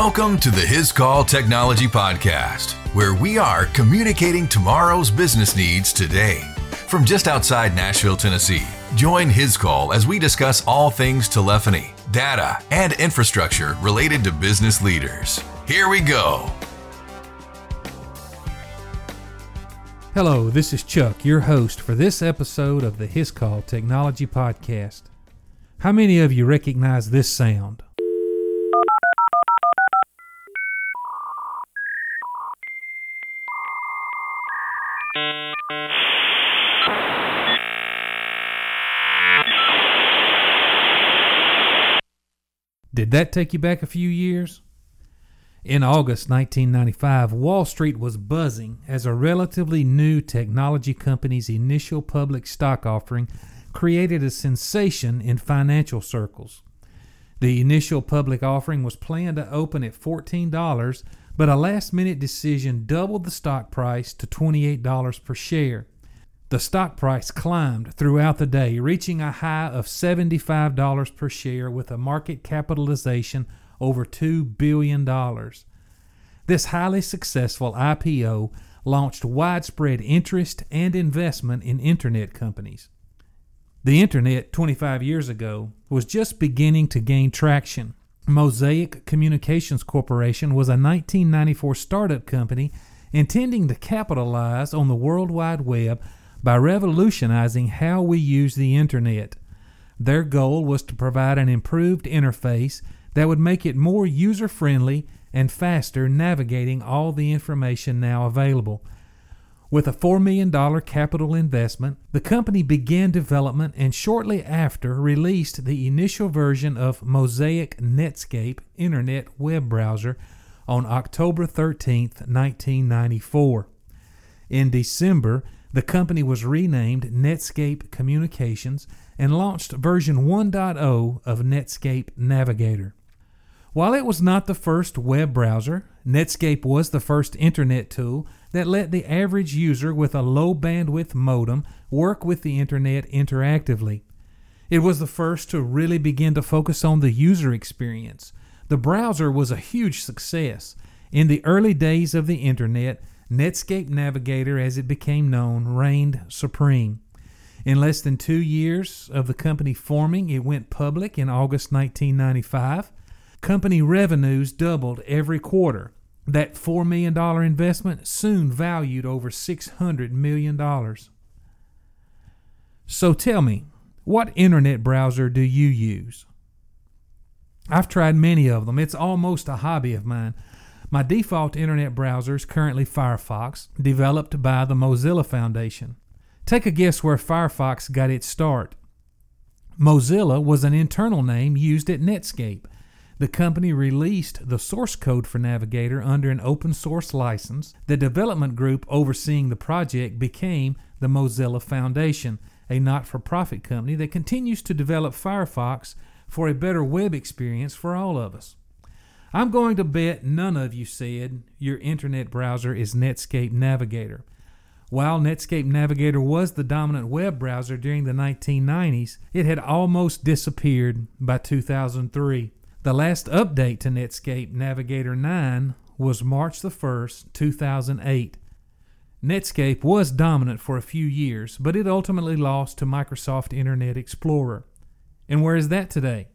Welcome to the HisCall Technology Podcast, where we are communicating tomorrow's business needs today. From just outside Nashville, Tennessee, join HisCall as we discuss all things telephony, data, and infrastructure related to business leaders. Here we go. Hello, this is Chuck, your host for this episode of the HisCall Technology Podcast. How many of you recognize this sound? Did that take you back a few years? In August 1995, Wall Street was buzzing as a relatively new technology company's initial public stock offering created a sensation in financial circles. The initial public offering was planned to open at $14, but a last-minute decision doubled the stock price to $28 per share. The stock price climbed throughout the day, reaching a high of $75 per share with a market capitalization over $2 billion. This highly successful IPO launched widespread interest and investment in Internet companies. The Internet, 25 years ago, was just beginning to gain traction. Mosaic Communications Corporation was a 1994 startup company intending to capitalize on the World Wide Web by revolutionizing how we use the Internet. Their goal was to provide an improved interface that would make it more user-friendly and faster navigating all the information now available. With a $4 million capital investment, the company began development and shortly after released the initial version of Mosaic Netscape Internet Web Browser on October 13, 1994. In December, the company was renamed Netscape Communications and launched version 1.0 of Netscape Navigator. While it was not the first web browser, Netscape was the first internet tool that let the average user with a low bandwidth modem work with the internet interactively. It was the first to really begin to focus on the user experience. The browser was a huge success. In the early days of the internet, Netscape Navigator, as it became known, reigned supreme. In less than 2 years of the company forming, it went public in August 1995. Company revenues doubled every quarter. That $4 million investment soon valued over $600 million. So tell me, what internet browser do you use? I've tried many of them. It's almost a hobby of mine. My default internet browser is currently Firefox, developed by the Mozilla Foundation. Take a guess where Firefox got its start. Mozilla was an internal name used at Netscape. The company released the source code for Navigator under an open source license. The development group overseeing the project became the Mozilla Foundation, a not-for-profit company that continues to develop Firefox for a better web experience for all of us. I'm going to bet none of you said your internet browser is Netscape Navigator. While Netscape Navigator was the dominant web browser during the 1990s, it had almost disappeared by 2003. The last update to Netscape Navigator 9 was March 1, 2008. Netscape was dominant for a few years, but it ultimately lost to Microsoft Internet Explorer. And where is that today?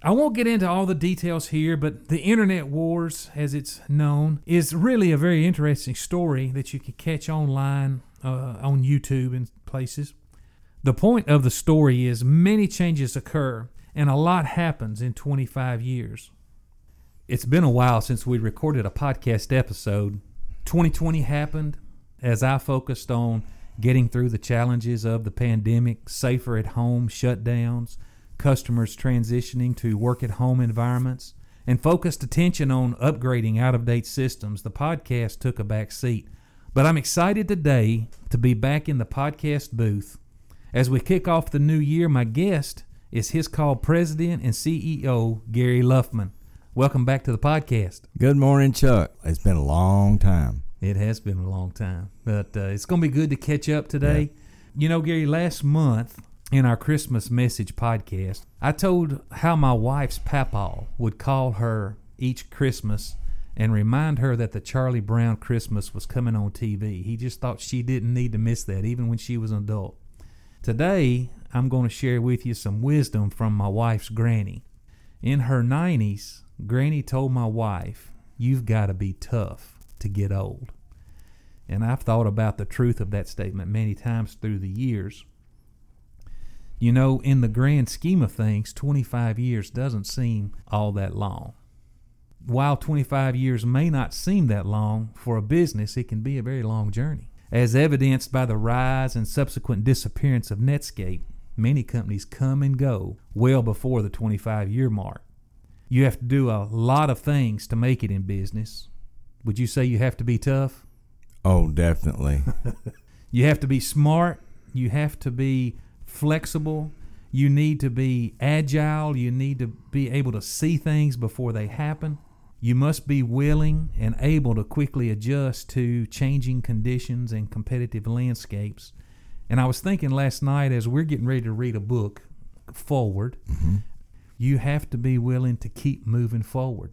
I won't get into all the details here, but the Internet Wars, as it's known, is really a very interesting story that you can catch online on YouTube and places. The point of the story is many changes occur, and a lot happens in 25 years. It's been a while since we recorded a podcast episode. 2020 happened as I focused on getting through the challenges of the pandemic, safer at home shutdowns, customers transitioning to work-at-home environments, and focused attention on upgrading out-of-date systems. The podcast took a back seat, but I'm excited today to be back in the podcast booth. As we kick off the new year, my guest is HisCall President and CEO, Gary Luffman. Welcome back to the podcast. Good morning, Chuck. It's been a long time. It has been a long time, but it's going to be good to catch up today. Yeah. You know, Gary, last month, in our Christmas message podcast, I told how my wife's papaw would call her each Christmas and remind her that the Charlie Brown Christmas was coming on TV. He just thought she didn't need to miss that, even when she was an adult. Today, I'm going to share with you some wisdom from my wife's granny. In her 90s, Granny told my wife, "You've got to be tough to get old." And I've thought about the truth of that statement many times through the years. You know, in the grand scheme of things, 25 years doesn't seem all that long. While 25 years may not seem that long, for a business it can be a very long journey. As evidenced by the rise and subsequent disappearance of Netscape, many companies come and go well before the 25-year mark. You have to do a lot of things to make it in business. Would you say you have to be tough? Oh, definitely. You have to be smart. You have to be flexible. You need to be agile. You need to be able to see things before they happen. You must be willing and able to quickly adjust to changing conditions and competitive landscapes. And I was thinking last night, as we're getting ready to read a book forward, mm-hmm. You have to be willing to keep moving forward.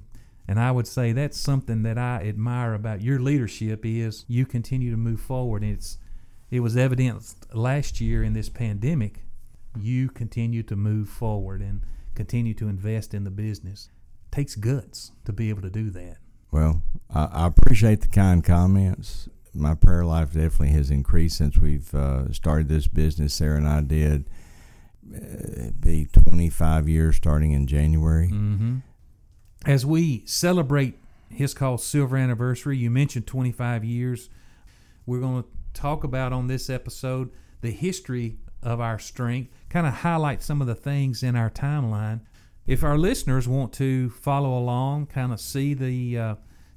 And I would say that's something that I admire about your leadership, is you continue to move forward. And it was evidenced last year in this pandemic. You continue to move forward and continue to invest in the business. It takes guts to be able to do that. Well, I appreciate the kind comments. My prayer life definitely has increased since we've started this business. Sarah and I did. It'd be 25 years starting in January. Mm-hmm. As we celebrate HisCall's silver anniversary, you mentioned 25 years. We're going to talk about on this episode the history of our strength, kind of highlight some of the things in our timeline. If our listeners want to follow along, kind of see the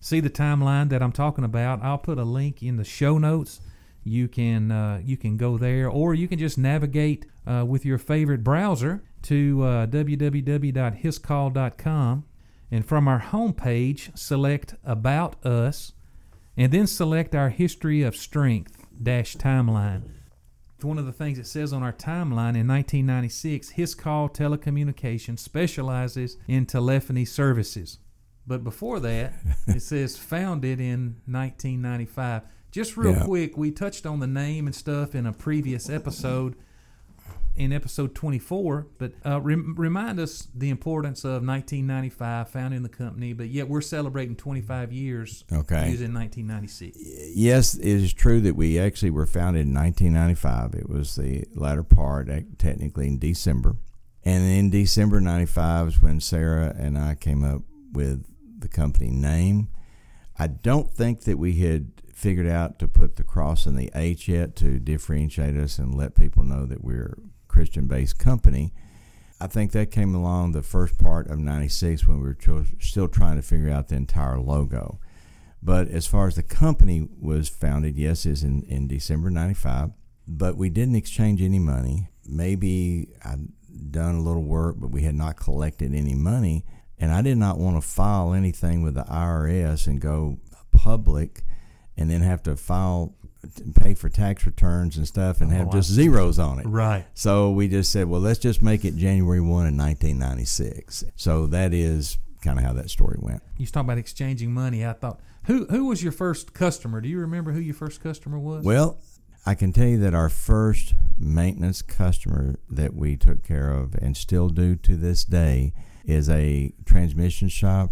timeline that I'm talking about, I'll put a link in the show notes. You can go there, or you can just navigate with your favorite browser to www.hiscall.com, and from our homepage, select About Us, and then select our History of Strength-Timeline. One of the things it says on our timeline, in 1996, HisCall Telecommunications specializes in telephony services. But before that, it says founded in 1995. Just real quick, we touched on the name and stuff in a previous episode, in episode 24, but remind us the importance of 1995, founding the company, but yet we're celebrating 25 years using 1996. Yes, it is true that we actually were founded in 1995. It was the latter part, technically in December. And in December 95 is when Sarah and I came up with the company name. I don't think that we had figured out to put the cross and the H yet to differentiate us and let people know that we're a Christian-based company. I think that came along the first part of 96 when we were still trying to figure out the entire logo. But as far as the company was founded, yes, is in December 95, but we didn't exchange any money. Maybe I'd done a little work, but we had not collected any money, and I did not want to file anything with the IRS and go public and then have to file, pay for tax returns and stuff, and have just zeros on it. Right. So we just said, well, let's just make it January 1 in 1996. So that is kind of how that story went. You talk about exchanging money. I thought, who was your first customer? Do you remember who your first customer was? Well, I can tell you that our first maintenance customer that we took care of and still do to this day is a transmission shop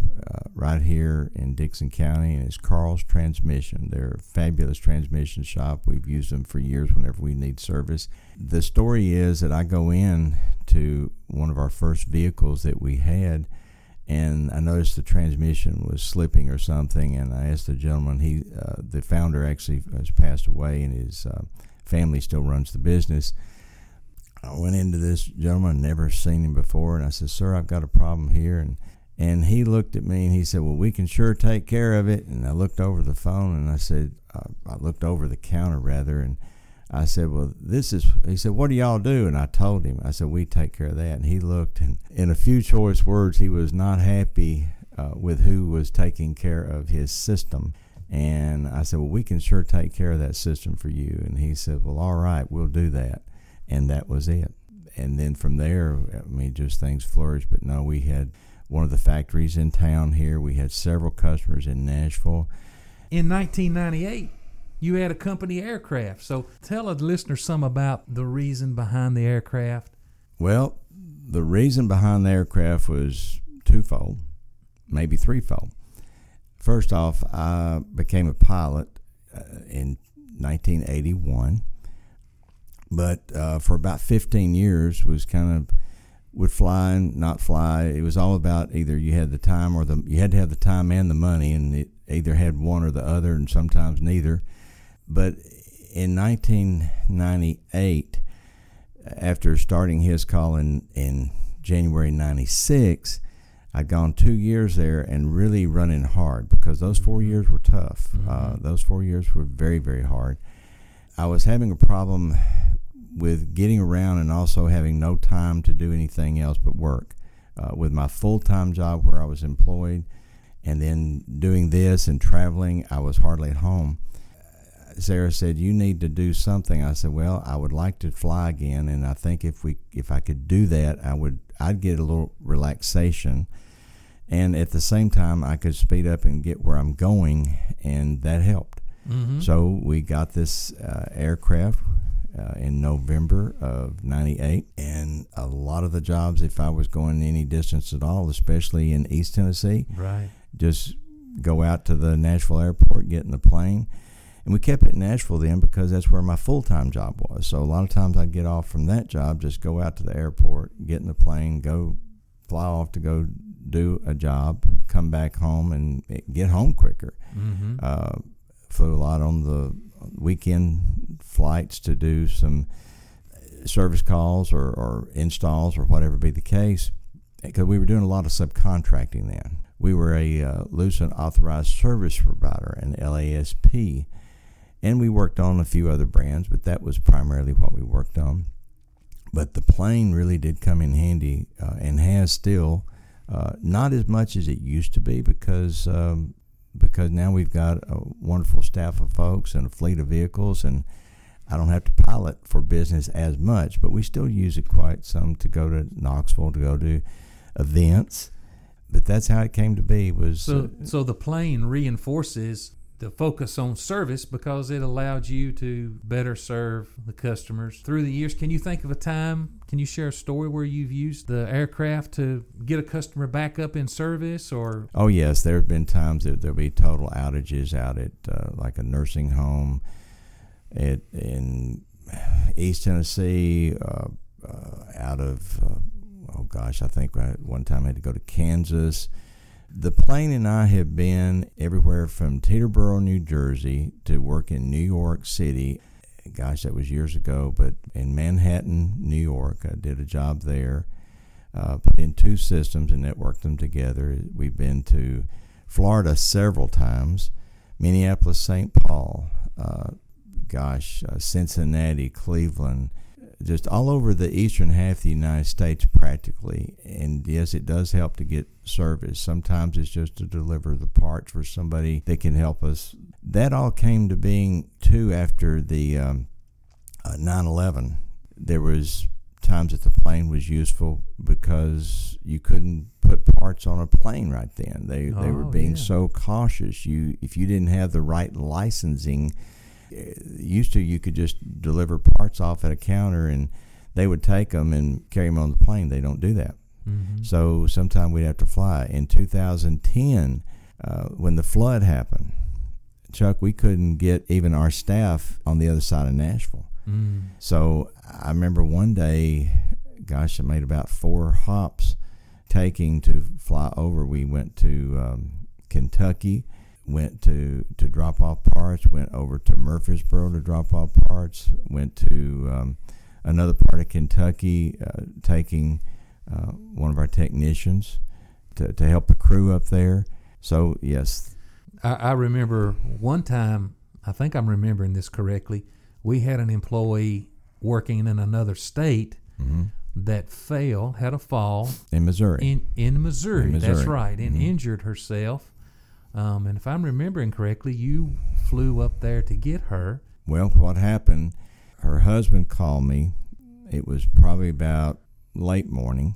right here in Dickson County, and it's Carl's Transmission. They're a fabulous transmission shop. We've used them for years whenever we need service. The story is that I go in to one of our first vehicles that we had, and I noticed the transmission was slipping or something, and I asked the gentleman, the founder actually has passed away, and his family still runs the business. I went into this gentleman, never seen him before, and I said, "Sir, I've got a problem here." And he looked at me and he said, "Well, we can sure take care of it." And I looked over the phone and I said, I looked over the counter rather, and I said, "Well, this is," he said, "What do y'all do?" And I told him, I said, "We take care of that." And he looked, and in a few choice words, he was not happy with who was taking care of his system. And I said, "Well, we can sure take care of that system for you." And he said, "Well, all right, we'll do that." And that was it. And then from there, I mean, just things flourished. But no, we had one of the factories in town here. We had several customers in Nashville. In 1998, you had a company aircraft. So tell a listener some about the reason behind the aircraft. Well, the reason behind the aircraft was twofold, maybe threefold. First off, I became a pilot in 1981, but for about 15 years was kind of would fly and not fly. It was all about either you had the time or you had to have the time and the money, and it either had one or the other, and sometimes neither. But in 1998, after starting HisCall in January 96, I'd gone 2 years there and really running hard, because those 4 years were tough. Mm-hmm. Those 4 years were very, very hard. I was having a problem with getting around and also having no time to do anything else but work. With my full-time job where I was employed and then doing this and traveling, I was hardly at home. Sarah said, you need to do something. I said, well, I would like to fly again, and I think if I could do that, I'd get a little relaxation, and at the same time I could speed up and get where I'm going, and that helped. Mm-hmm. So we got this aircraft in November of 98, and a lot of the jobs, if I was going any distance at all, especially in East Tennessee, right, just go out to the Nashville airport, get in the plane. And we kept it in Nashville then because that's where my full-time job was. So a lot of times I'd get off from that job, just go out to the airport, get in the plane, go fly off to go do a job, come back home and get home quicker. Mm-hmm. Flew a lot on the weekend flights to do some service calls or installs or whatever be the case, because we were doing a lot of subcontracting then. We were a Lucent Authorized Service Provider, an LASP. And we worked on a few other brands, but that was primarily what we worked on. But the plane really did come in handy and has still, not as much as it used to be, because now we've got a wonderful staff of folks and a fleet of vehicles, and I don't have to pilot for business as much, but we still use it quite some to go to Knoxville, to go to events. But that's how it came to be. Was so the plane reinforces the focus on service because it allowed you to better serve the customers through the years. Can you think of a time, can you share a story where you've used the aircraft to get a customer back up in service? Or oh yes, there have been times that there'll be total outages out at like a nursing home in East Tennessee, out of I think one time I had to go to Kansas. The plane and I have been everywhere from Teterboro, New Jersey, to work in New York City. Gosh, that was years ago, but in Manhattan, New York, I did a job there. Put in two systems and networked them together. We've been to Florida several times, Minneapolis, St. Paul, Cincinnati, Cleveland, just all over the eastern half of the United States practically. And yes, it does help to get service. Sometimes it's just to deliver the parts for somebody that can help us. That all came to being, too, after the 9/11. There was times that the plane was useful because you couldn't put parts on a plane right then. They were being so cautious. If you didn't have the right licensing, used to you could just deliver parts off at a counter and they would take them and carry them on the plane. They don't do that. Mm-hmm. So sometime we'd have to fly. In 2010, when the flood happened, Chuck, we couldn't get even our staff on the other side of Nashville. Mm-hmm. So I remember one day, I made about four hops taking to fly over. We went to Kentucky, went to drop off parts, went over to Murfreesboro to drop off parts, went to another part of Kentucky, taking one of our technicians to help the crew up there. So, yes. I remember one time, I think I'm remembering this correctly, we had an employee working in another state, mm-hmm, that fell, had a fall. In Missouri. In Missouri. That's right, and mm-hmm, injured herself. And if I'm remembering correctly, you flew up there to get her. Well, what happened, her husband called me. It was probably about late morning.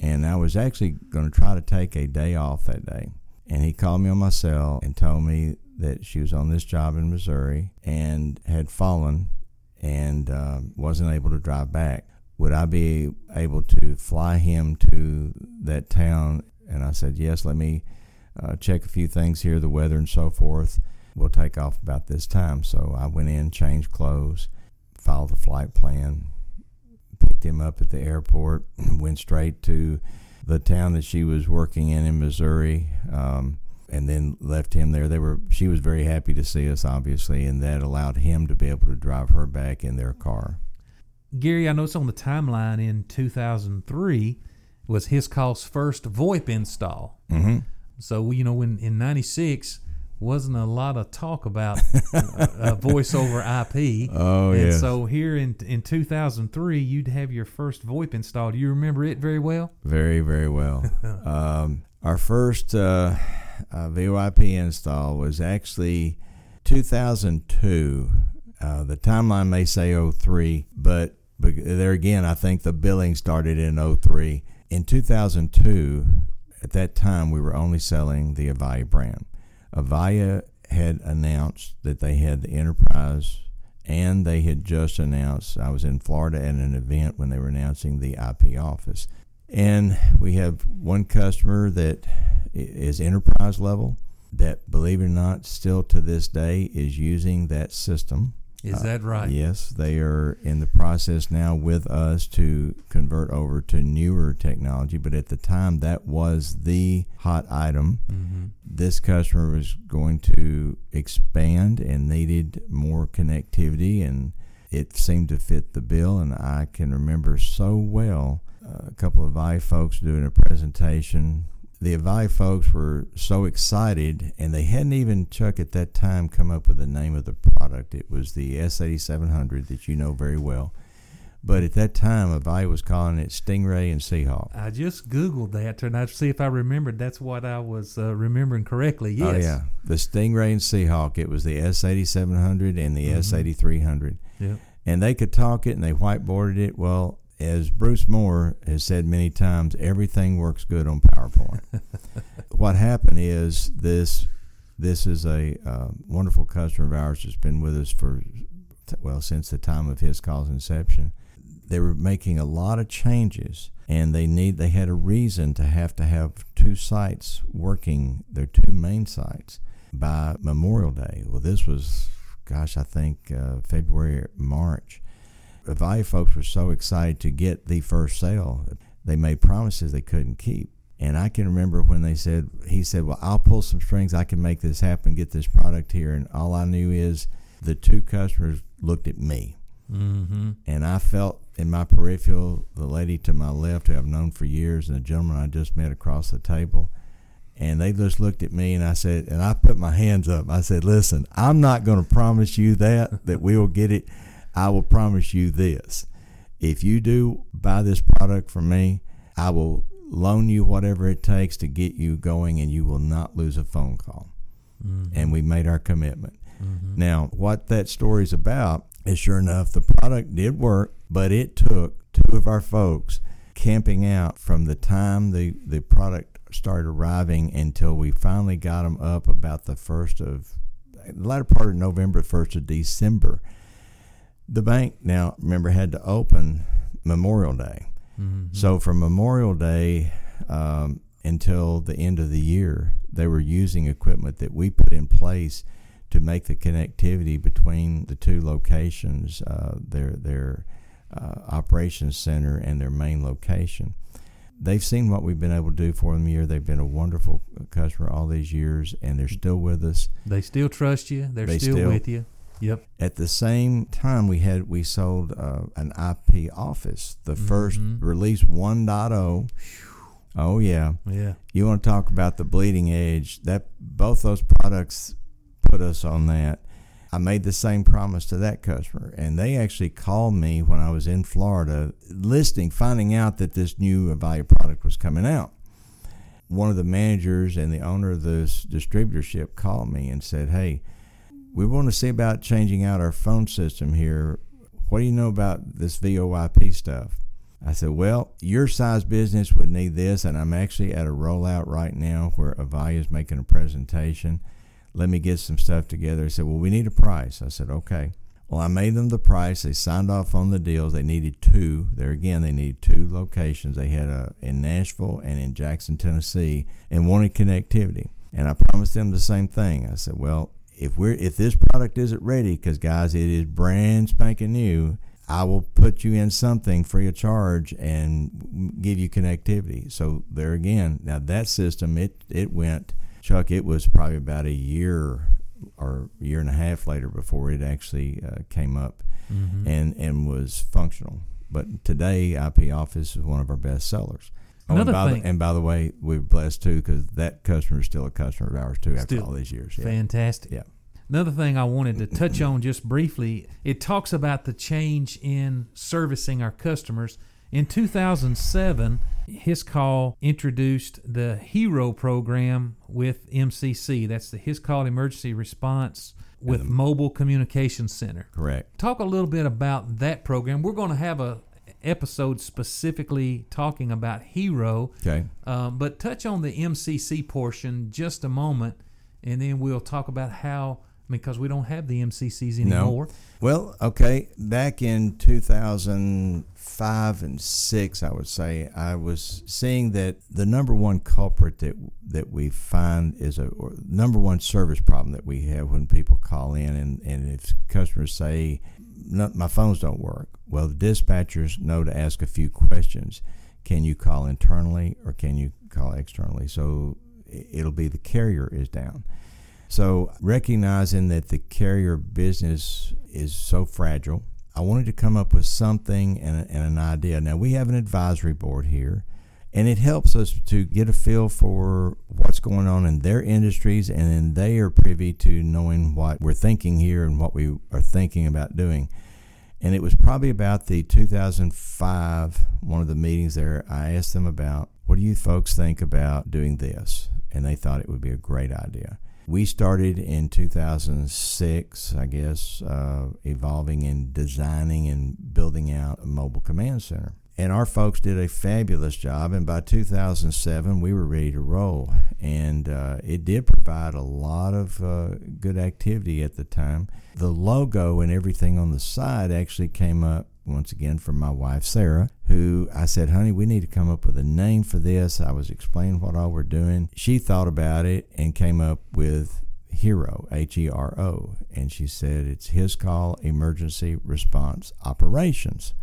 And I was actually going to try to take a day off that day. And he called me on my cell and told me that she was on this job in Missouri and had fallen and wasn't able to drive back. Would I be able to fly him to that town? And I said, yes, let me check a few things here, the weather and so forth. We'll take off about this time. So I went in, changed clothes, filed the flight plan, picked him up at the airport, went straight to the town that she was working in Missouri, and then left him there. She was very happy to see us, obviously, and that allowed him to be able to drive her back in their car. Gary, I noticed on the timeline in 2003 was HisCall's first VoIP install. Mm-hmm. So, you know, in 96, wasn't a lot of talk about voice over IP. Oh, yeah. And yes. So here in 2003, you'd have your first VoIP installed. Do you remember it very well? Very, very well. Our first VoIP install was actually 2002. The timeline may say 03, but there again, I think the billing started in 03. In 2002, at that time, we were only selling the Avaya brand. Avaya had announced that they had the enterprise, and they had just announced, I was in Florida at an event when they were announcing the IP Office. And we have one customer that is enterprise level that, believe it or not, still to this day is using that system. Is that right? Yes, they are in the process now with us to convert over to newer technology, but at the time that was the hot item. Mm-hmm. This customer was going to expand and needed more connectivity, and it seemed to fit the bill. And I can remember so well a couple of Avaya folks doing a presentation. The Avaya folks were so excited, and they hadn't even, Chuck, at that time come up with the name of the product. It was the S8700 that you know very well. But at that time, Avaya was calling it Stingray and Seahawk. I just Googled that, and I'd see if I remembered. That's what I was remembering correctly, yes. Oh, yeah. The Stingray and Seahawk. It was the S8700 and the mm-hmm. S8300. Yep. And they could talk it, and they whiteboarded it. Well, as Bruce Moore has said many times, everything works good on PowerPoint. What happened is this is a wonderful customer of ours that's been with us for, well, since the time of HisCall's inception. They were making a lot of changes, and they had a reason to have two sites working, their two main sites, by Memorial Day. Well, this was, gosh, I think February, March. Avaya folks were so excited to get the first sale. They made promises they couldn't keep. And I can remember when he said, well, I'll pull some strings. I can make this happen, get this product here. And all I knew is the two customers looked at me. Mm-hmm. And I felt in my peripheral, the lady to my left who I've known for years and the gentleman I just met across the table. And they just looked at me, and I said, and I put my hands up. I said, listen, I'm not going to promise you that we will get it. I will promise you this. If you do buy this product from me, I will loan you whatever it takes to get you going, and you will not lose a phone call. Mm-hmm. And we made our commitment. Mm-hmm. Now, what that story's about is, sure enough, the product did work, but it took two of our folks camping out from the time the product started arriving until we finally got them up about the latter part of November, 1st of December. The bank now, remember, had to open Memorial Day. Mm-hmm. So from Memorial Day until the end of the year, they were using equipment that we put in place to make the connectivity between the two locations, their operations center and their main location. They've seen what we've been able to do for them here. They've been a wonderful customer all these years, and they're still with us. They still trust you. They're still with you. Yep. At the same time, we sold an IP Office, the mm-hmm. first release 1.0. Oh yeah, yeah. You want to talk about the bleeding edge? That both those products put us on that. I made the same promise to that customer, and they actually called me when I was in Florida, finding out that this new Avaya product was coming out. One of the managers and the owner of this distributorship called me and said, "Hey, we want to see about changing out our phone system here. What do you know about this VoIP stuff?" I said, well, your size business would need this, and I'm actually at a rollout right now where Avaya is making a presentation. Let me get some stuff together. He said, well, we need a price. I said, okay. Well, I made them the price. They signed off on the deals. They needed two. There again, they needed two locations. They had a in Nashville and in Jackson, Tennessee, and wanted connectivity. And I promised them the same thing. I said, well, if this product isn't ready, because guys, it is brand spanking new, I will put you in something free of charge and give you connectivity. So there again, now that system, it went, Chuck, it was probably about a year or year and a half later before it actually came up and was functional. But today, IP Office is one of our best sellers. And by the way, we're blessed too, because that customer is still a customer of ours too after all these years. Yeah. Fantastic. Yeah. Another thing I wanted to touch on just briefly, it talks about the change in servicing our customers. In 2007, HisCall introduced the HERO program with MCC. That's the HisCall Emergency Response with Mobile Communications Center. Correct. Talk a little bit about that program. We're going to have a episode specifically talking about HERO. Okay. But touch on the MCC portion just a moment, and then we'll talk about how, because we don't have the MCCs anymore. No. Well, okay, back in 2005 and 6, I would say, I was seeing that the number one culprit that we find is number one service problem that we have when people call in and if customers say, no, my phones don't work. Well, the dispatchers know to ask a few questions. Can you call internally or can you call externally? So it'll be the carrier is down. So recognizing that the carrier business is so fragile, I wanted to come up with something and an idea. Now, we have an advisory board here, and it helps us to get a feel for what's going on in their industries, and then they are privy to knowing what we're thinking here and what we are thinking about doing. And it was probably about the 2005, one of the meetings there, I asked them about, what do you folks think about doing this? And they thought it would be a great idea. We started in 2006, I guess, evolving and designing and building out a mobile command center. And our folks did a fabulous job. And by 2007, we were ready to roll. And it did provide a lot of good activity at the time. The logo and everything on the side actually came up, once again, from my wife, Sarah, who I said, honey, we need to come up with a name for this. I was explaining what all we're doing. She thought about it and came up with HERO, H-E-R-O. And she said, it's HisCall Emergency Response Operations.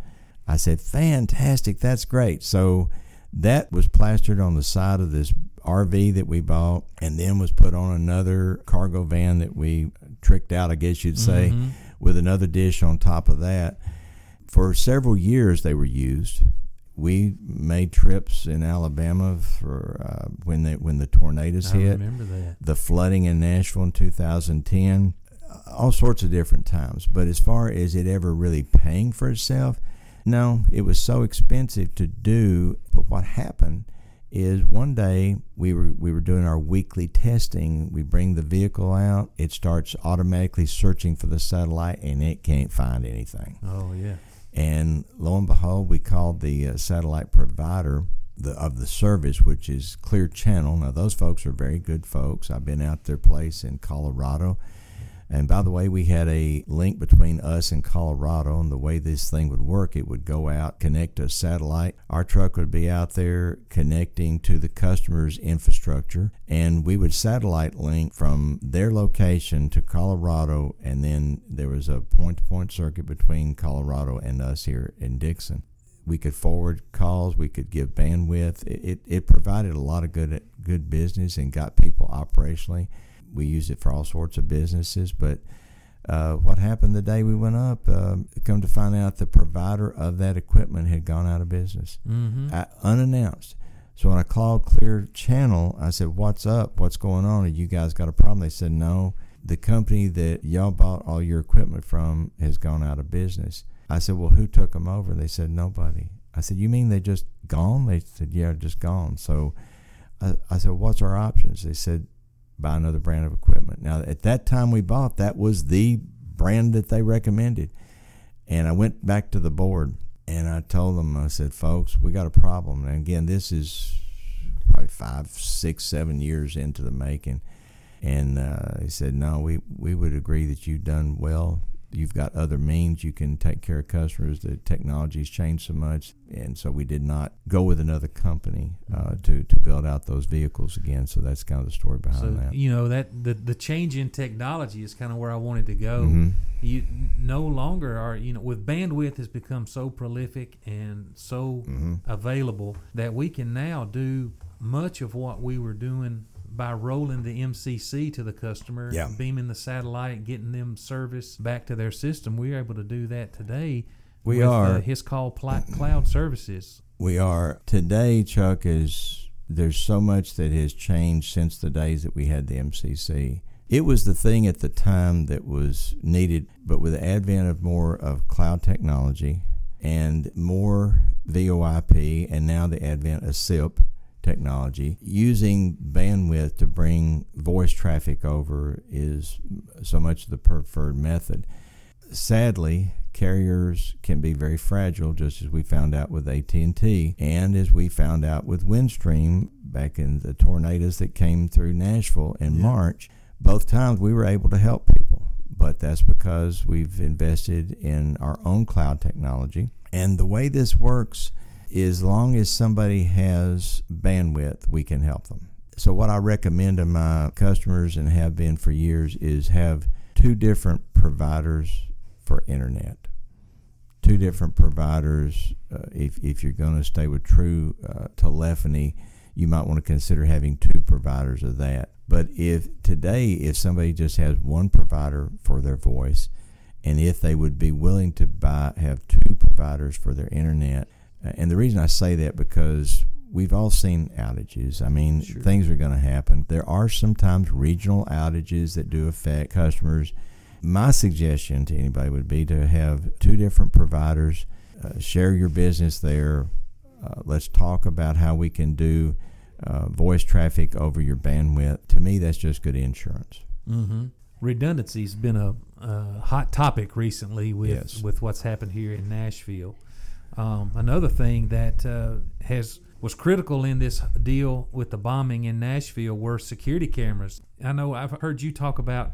I said, fantastic. That's great. So that was plastered on the side of this RV that we bought and then was put on another cargo van that we tricked out, I guess you'd say, with another dish on top of that. For several years, they were used. We made trips in Alabama for when the tornadoes hit. I remember that. The flooding in Nashville in 2010, all sorts of different times. But as far as it ever really paying for itself, no, it was so expensive to do. But what happened is one day we were doing our weekly testing. We bring the vehicle out. It starts automatically searching for the satellite, and it can't find anything. Oh, yeah. And lo and behold, we called the satellite provider of the service, which is Clear Channel. Now, those folks are very good folks. I've been out their place in Colorado. And by the way, we had a link between us and Colorado, and the way this thing would work, it would go out, connect to a satellite. Our truck would be out there connecting to the customer's infrastructure, and we would satellite link from their location to Colorado, and then there was a point-to-point circuit between Colorado and us here in Dickson. We could forward calls, we could give bandwidth. It provided a lot of good business and got people operationally. We use it for all sorts of businesses, but what happened the day we went up, come to find out the provider of that equipment had gone out of business, unannounced. So when I called Clear Channel, I said, what's up? What's going on? Have you guys got a problem? They said, no, the company that y'all bought all your equipment from has gone out of business. I said, well, who took them over? They said, nobody. I said, you mean they just gone? They said, yeah, just gone. So I said, what's our options? They said, buy another brand of equipment. Now, at that time we bought, that was the brand that they recommended. And I went back to the board And I told them, I said, folks, we got a problem. And again, this is probably 5, 6, 7 years into the making. And he said, no, we would agree that you've done well. You've got other means. You can take care of customers. The technology's changed so much. And so we did not go with another company to build out those vehicles again. So that's kind of the story behind that. You know, that the change in technology is kind of where I wanted to go. Mm-hmm. You no longer are, you know, with bandwidth has become so prolific and so available that we can now do much of what we were doing by rolling the MCC to the customer, beaming the satellite, getting them service back to their system. We're able to do that today. We are. HisCall cloud services. We are. Today, Chuck, there's so much that has changed since the days that we had the MCC. It was the thing at the time that was needed, but with the advent of more of cloud technology and more VoIP and now the advent of SIP, technology, using bandwidth to bring voice traffic over is so much the preferred method. Sadly, carriers can be very fragile, just as we found out with AT&T and as we found out with Windstream back in the tornadoes that came through Nashville in March. Both times we were able to help people, but that's because we've invested in our own cloud technology. And the way this works, as long as somebody has bandwidth, we can help them. So what I recommend to my customers and have been for years is have 2 different providers for internet. 2 different providers. If you're going to stay with true telephony, you might want to consider having 2 providers of that. But if somebody just has 1 provider for their voice, and if they would be willing to have 2 providers for their internet. And the reason I say that because we've all seen outages. I mean, things are going to happen. There are sometimes regional outages that do affect customers. My suggestion to anybody would be to have 2 different providers, share your business there. Let's talk about how we can do voice traffic over your bandwidth. To me, that's just good insurance. Mm-hmm. Redundancy's been a hot topic recently with what's happened here in Nashville. Another thing that was critical in this deal with the bombing in Nashville were security cameras. I know I've heard you talk about,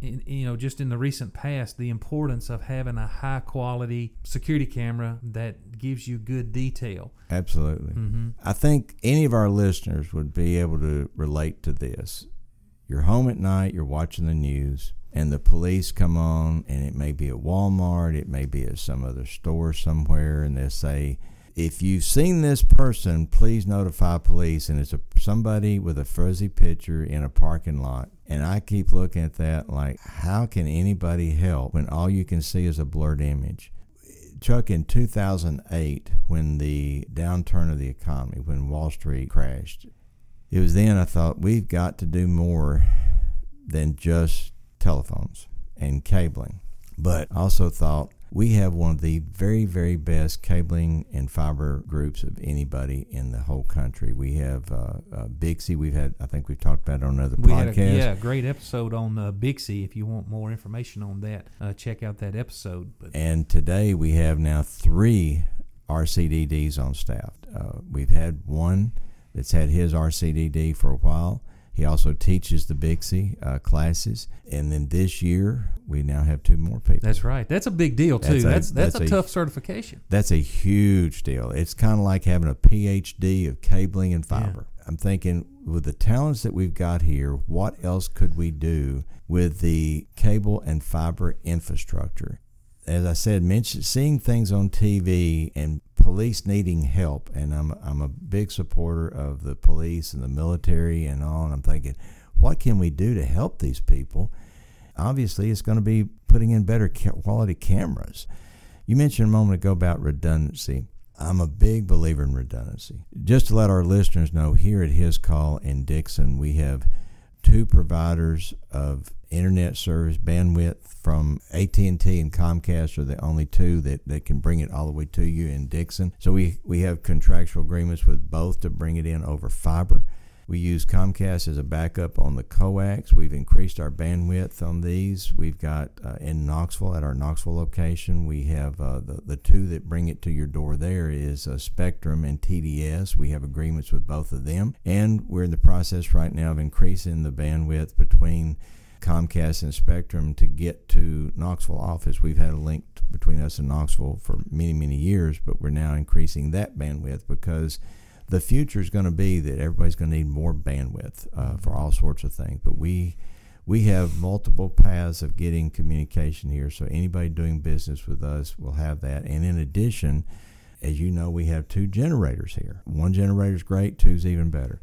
just in the recent past, the importance of having a high-quality security camera that gives you good detail. Absolutely. Mm-hmm. I think any of our listeners would be able to relate to this. You're home at night, you're watching the news, and the police come on, and it may be at Walmart, it may be at some other store somewhere, and they say, if you've seen this person, please notify police. And it's somebody with a fuzzy picture in a parking lot. And I keep looking at that like, how can anybody help when all you can see is a blurred image? Chuck, in 2008, when the downturn of the economy, when Wall Street crashed, it was then I thought, we've got to do more than just telephones and cabling, but also thought we have one of the very, very best cabling and fiber groups of anybody in the whole country. We have BICSI. I think we've talked about it on another podcast. Yeah, great episode on BICSI. If you want more information on that, check out that episode. And today we have now 3 RCDDs on staff. We've had one that's had his RCDD for a while. He also teaches the BICSI classes, and then this year we now have 2 more people. That's right. That's a big deal too. That's a tough certification. That's a huge deal. It's kind of like having a PhD of cabling and fiber. Yeah. I'm thinking with the talents that we've got here, what else could we do with the cable and fiber infrastructure? As I said, seeing things on TV and police needing help, and I'm a big supporter of the police and the military and all, and I'm thinking, what can we do to help these people? Obviously, it's going to be putting in better quality cameras. You mentioned a moment ago about redundancy. I'm a big believer in redundancy. Just to let our listeners know, here at HisCall in Dickson, we have 2 providers of internet service bandwidth from AT&T and Comcast are the only 2 that can bring it all the way to you in Dickson. So we have contractual agreements with both to bring it in over fiber. We use Comcast as a backup on the coax. We've increased our bandwidth on these. We've got in Knoxville, at our Knoxville location, we have the two that bring it to your door there is Spectrum and TDS. We have agreements with both of them. And we're in the process right now of increasing the bandwidth between Comcast and Spectrum to get to Knoxville office. We've had a link between us and Knoxville for many, many years, but we're now increasing that bandwidth because the future is going to be that everybody's going to need more bandwidth for all sorts of things. But we have multiple paths of getting communication here, so anybody doing business with us will have that. And in addition, as you know, we have two generators here. One generator is great, two's even better.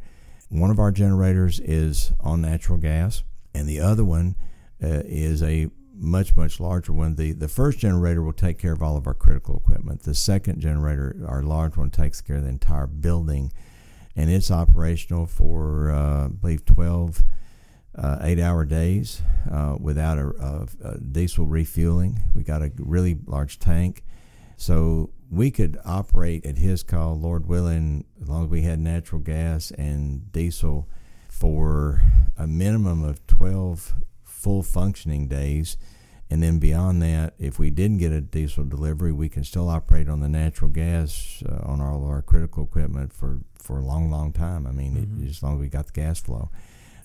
One of our generators is on natural gas, and the other one is a much, much larger one. The first generator will take care of all of our critical equipment. The second generator, our large one, takes care of the entire building, and it's operational for, I believe, 12 8-hour days without a diesel refueling. We got a really large tank. So we could operate at HisCall, Lord willing, as long as we had natural gas and diesel for a minimum of 12 full functioning days, and then beyond that, if we didn't get a diesel delivery, we can still operate on the natural gas on all of our critical equipment for a long, long time. I mean, as long as we got the gas flow.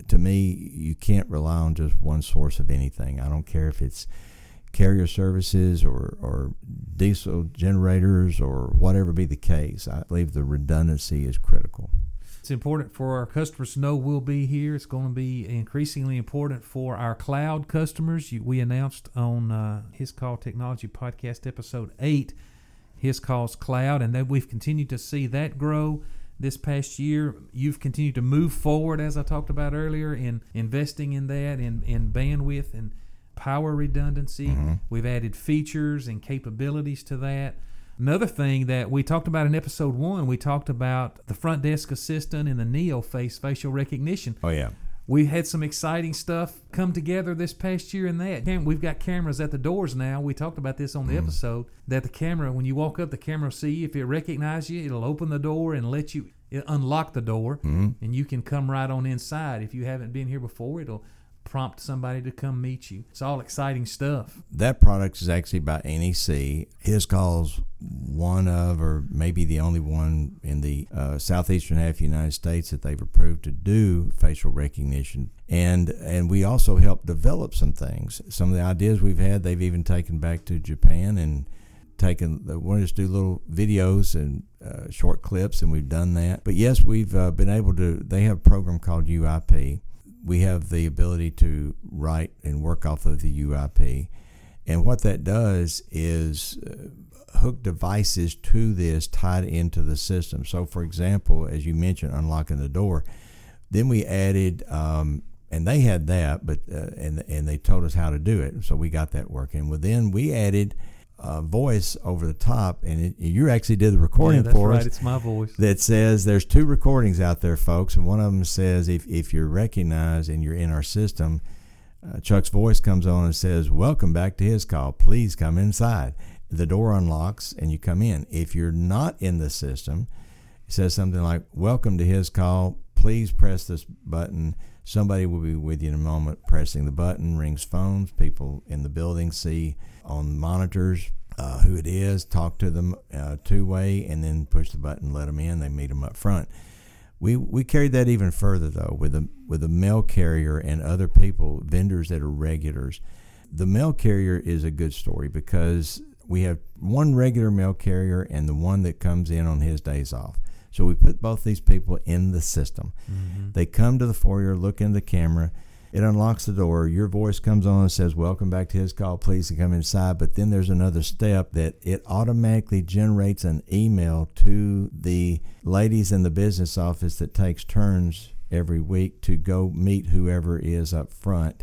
To me, you can't rely on just one source of anything. I don't care if it's carrier services or diesel generators or whatever be the case. I believe the redundancy is critical. It's important for our customers to know we'll be here. It's going to be increasingly important for our cloud customers. We announced on HisCall Technology Podcast Episode 8, HisCall's Cloud, and that we've continued to see that grow this past year. You've continued to move forward, as I talked about earlier, in investing in that, in bandwidth and power redundancy. Mm-hmm. We've added features and capabilities to that. Another thing that we talked about in Episode 1, we talked about the front desk assistant and the NeoFace facial recognition. Oh, yeah. We had some exciting stuff come together this past year in that. We've got cameras at the doors now. We talked about this on the episode, that the camera, when you walk up, the camera will see you. If it recognizes you, it'll open the door and let you unlock the door, and you can come right on inside. If you haven't been here before, it'll prompt somebody to come meet you. It's all exciting stuff. That product is actually by NEC. HisCall's one of, or maybe the only one in the southeastern half of the United States that they've approved to do facial recognition. And we also helped develop some things. Some of the ideas we've had, they've even taken back to Japan and wanted to do little videos and short clips, and we've done that. But yes, we've been able to, they have a program called UIP. We have the ability to write and work off of the UIP. And what that does is hook devices to this tied into the system. So, for example, as you mentioned, unlocking the door, then we added, and they had that, but and they told us how to do it, so we got that working. Well, then we added voice over the top, and you actually did the recording for us. That's right, it's my voice. That says there's two recordings out there, folks, and one of them says if you're recognized and you're in our system, Chuck's voice comes on and says, "Welcome back to HisCall. Please come inside." The door unlocks and you come in. If you're not in the system, it says something like, "Welcome to HisCall. Please press this button. Somebody will be with you in a moment." Pressing the button rings phones. People in the building see on monitors who it is, talk to them two-way, and then push the button, let them in. They meet them up front. We carried that even further, though, with a mail carrier and other people, vendors that are regulars. The mail carrier is a good story because we have one regular mail carrier and the one that comes in on his days off. So we put both these people in the system. Mm-hmm. They come to the foyer, look into the camera. It unlocks the door. Your voice comes on and says, "Welcome back to HisCall. Please come inside." But then there's another step that it automatically generates an email to the ladies in the business office that takes turns every week to go meet whoever is up front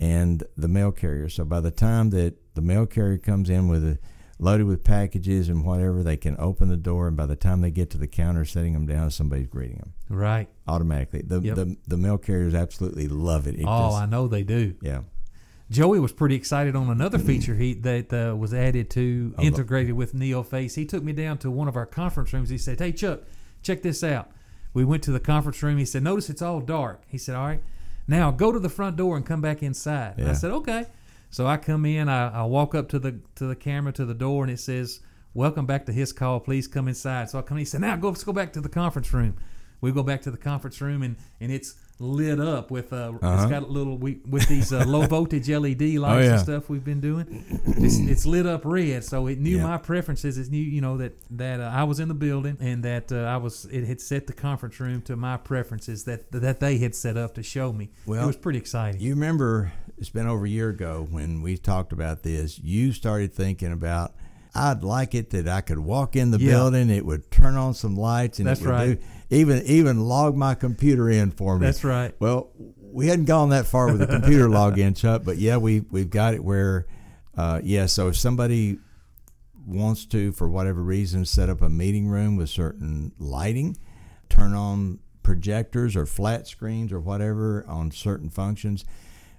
and the mail carrier. So by the time that the mail carrier comes in with a loaded with packages and whatever, they can open the door, and by the time they get to the counter setting them down, somebody's greeting them. Right. Automatically. The mail carriers absolutely love it. I know they do. Yeah. Joey was pretty excited on another feature that was added to, integrated with NeoFace. He took me down to one of our conference rooms. He said, "Hey, Chuck, check this out. We went to the conference room. He said, notice it's all dark. He said, all right, now go to the front door and come back inside. Yeah. And I said, okay. So I come in, I walk up to the camera, to the door, and it says, welcome back to HisCall. Please come inside. So I come in. He said, now let's go back to the conference room. We go back to the conference room, and it's lit up with it's got a little with these low voltage LED lights and stuff we've been doing. It's lit up red, so it knew my preferences. It knew that I was in the building, and that it had set the conference room to my preferences that they had set up to show me. Well, it was pretty exciting. You remember, it's been over a year ago when we talked about this. You started thinking about, I'd like it that I could walk in the building, it would turn on some lights, and that's it would even log my computer in for me. That's right. Well, we hadn't gone that far with the computer login, Chuck, but we've got it where, so if somebody wants to, for whatever reason, set up a meeting room with certain lighting, turn on projectors or flat screens or whatever on certain functions,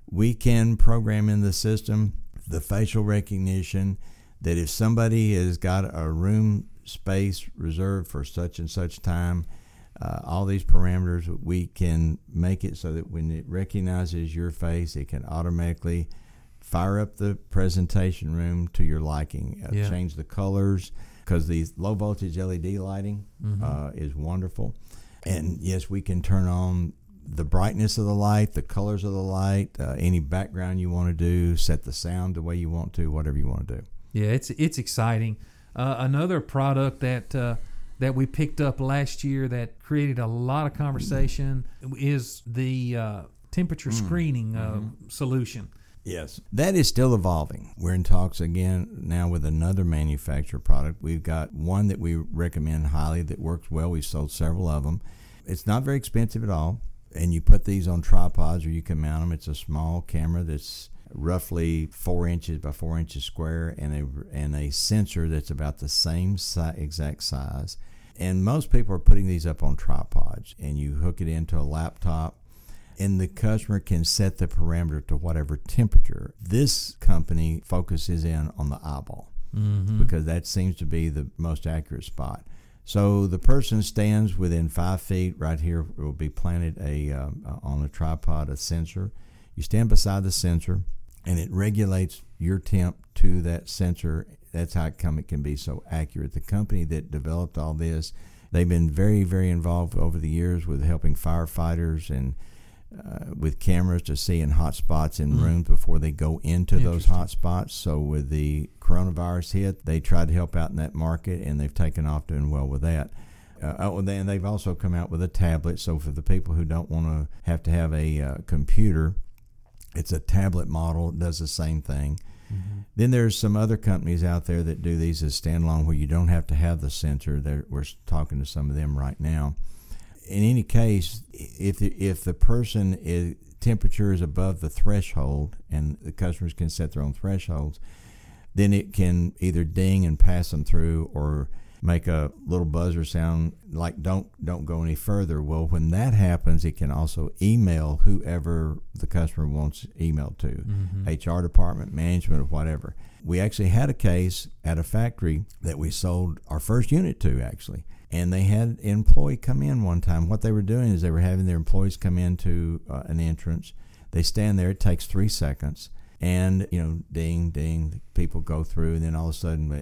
we can program in the system the facial recognition that if somebody has got a room space reserved for such and such time, all these parameters, we can make it so that when it recognizes your face, it can automatically fire up the presentation room to your liking, change the colors, because the low voltage LED lighting is wonderful. And yes, we can turn on the brightness of the light, the colors of the light, any background you want to do, set the sound the way you want to, whatever you want to do. Yeah, it's exciting. Another product that we picked up last year that created a lot of conversation is the temperature screening solution. Yes, that is still evolving. We're in talks again now with another manufacturer product. We've got one that we recommend highly that works well. We've sold several of them. It's not very expensive at all, and you put these on tripods or you can mount them. It's a small camera that's roughly 4 inches by 4 inches square, and a sensor that's about the same exact size. And most people are putting these up on tripods, and you hook it into a laptop, and the customer can set the parameter to whatever temperature. This company focuses in on the eyeball because that seems to be the most accurate spot. So the person stands within 5 feet. Right here will be planted on a tripod, a sensor. You stand beside the sensor, and it regulates your temp to that sensor. That's how it can be so accurate. The company that developed all this, they've been very, very involved over the years with helping firefighters and with cameras to see in hot spots in rooms before they go into those hot spots. So with the coronavirus hit, they tried to help out in that market, and they've taken off doing well with that. And they've also come out with a tablet. So for the people who don't want to have a computer, it's a tablet model, does the same thing. Then there's some other companies out there that do these as standalone where you don't have to have the sensor. We're talking to some of them right now. In any case, if the person temperature is above the threshold, and the customers can set their own thresholds, then it can either ding and pass them through or make a little buzzer sound like don't go any further. Well, when that happens, it can also email whoever the customer wants emailed to, HR department, management, or whatever. We actually had a case at a factory that we sold our first unit to, actually, and they had an employee come in one time. What they were doing is they were having their employees come into an entrance. They stand there. It takes 3 seconds, and, ding, ding, people go through, and then all of a sudden,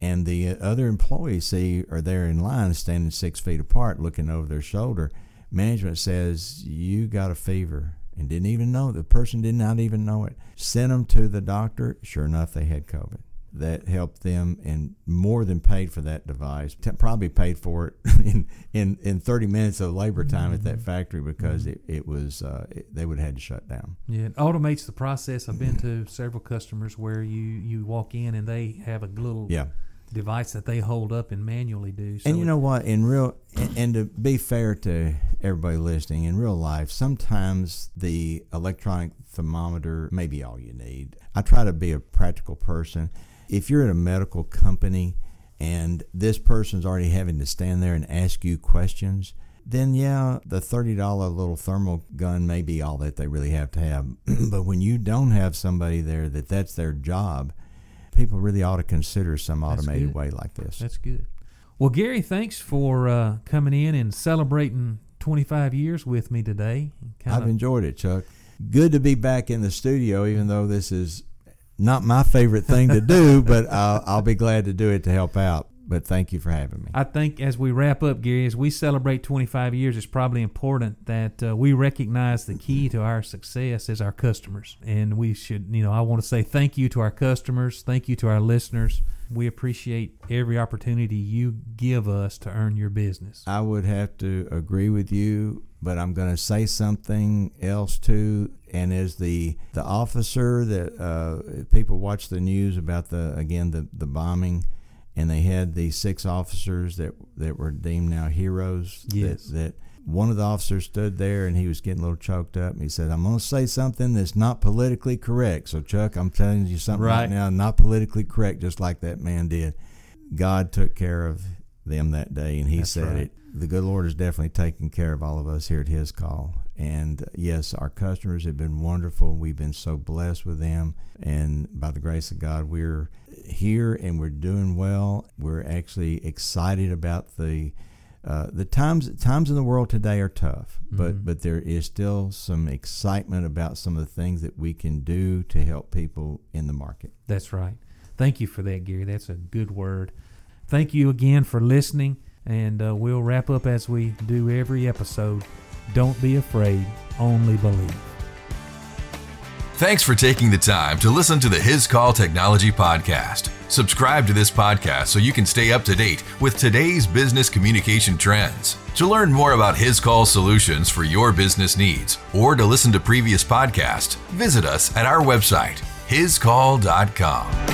and the other employees are there in line standing 6 feet apart looking over their shoulder. Management says, you got a fever, and didn't even know. The person did not even know it. Sent them to the doctor. Sure enough, they had COVID. That helped them and more than paid for that device. Probably paid for it in 30 minutes of labor time at that factory because it was they would have had to shut down. Yeah, it automates the process. I've been to several customers where you walk in and they have a little... Yeah. device that they hold up and manually do. So and you know what? And to be fair to everybody listening, in real life, sometimes the electronic thermometer may be all you need. I try to be a practical person. If you're at a medical company and this person's already having to stand there and ask you questions, then the $30 little thermal gun may be all that they really have to have. But when you don't have somebody there that's their job, people really ought to consider some automated way like this. That's good. Well, Gary, thanks for coming in and celebrating 25 years with me today. I've enjoyed it, Chuck. Good to be back in the studio, even though this is not my favorite thing to do, but I'll be glad to do it to help out. But thank you for having me. I think as we wrap up, Gary, as we celebrate 25 years, it's probably important that we recognize the key to our success is our customers. And we should, you know, I want to say thank you to our customers. Thank you to our listeners. We appreciate every opportunity you give us to earn your business. I would have to agree with you, but I'm going to say something else too. And as the officer that people watch the news about the bombing, and they had these 6 officers that were deemed now heroes. Yes. That one of the officers stood there and he was getting a little choked up. And he said, "I'm going to say something that's not politically correct. So, Chuck, I'm telling you something right now, not politically correct," just like that man did. God took care of them that day, and he that's said right. it. The good Lord is definitely taking care of all of us here at HisCall. And yes, our customers have been wonderful. We've been so blessed with them. And by the grace of God, we're here and we're doing well. We're actually excited about the times in the world today are tough, but there is still some excitement about some of the things that we can do to help people in the market. That's right. Thank you for that, Gary. That's a good word. Thank you again for listening, and we'll wrap up as we do every episode. Don't be afraid, only believe. Thanks for taking the time to listen to the HisCall Technology Podcast. Subscribe to this podcast so you can stay up to date with today's business communication trends. To learn more about HisCall solutions for your business needs or to listen to previous podcasts, visit us at our website, hiscall.com.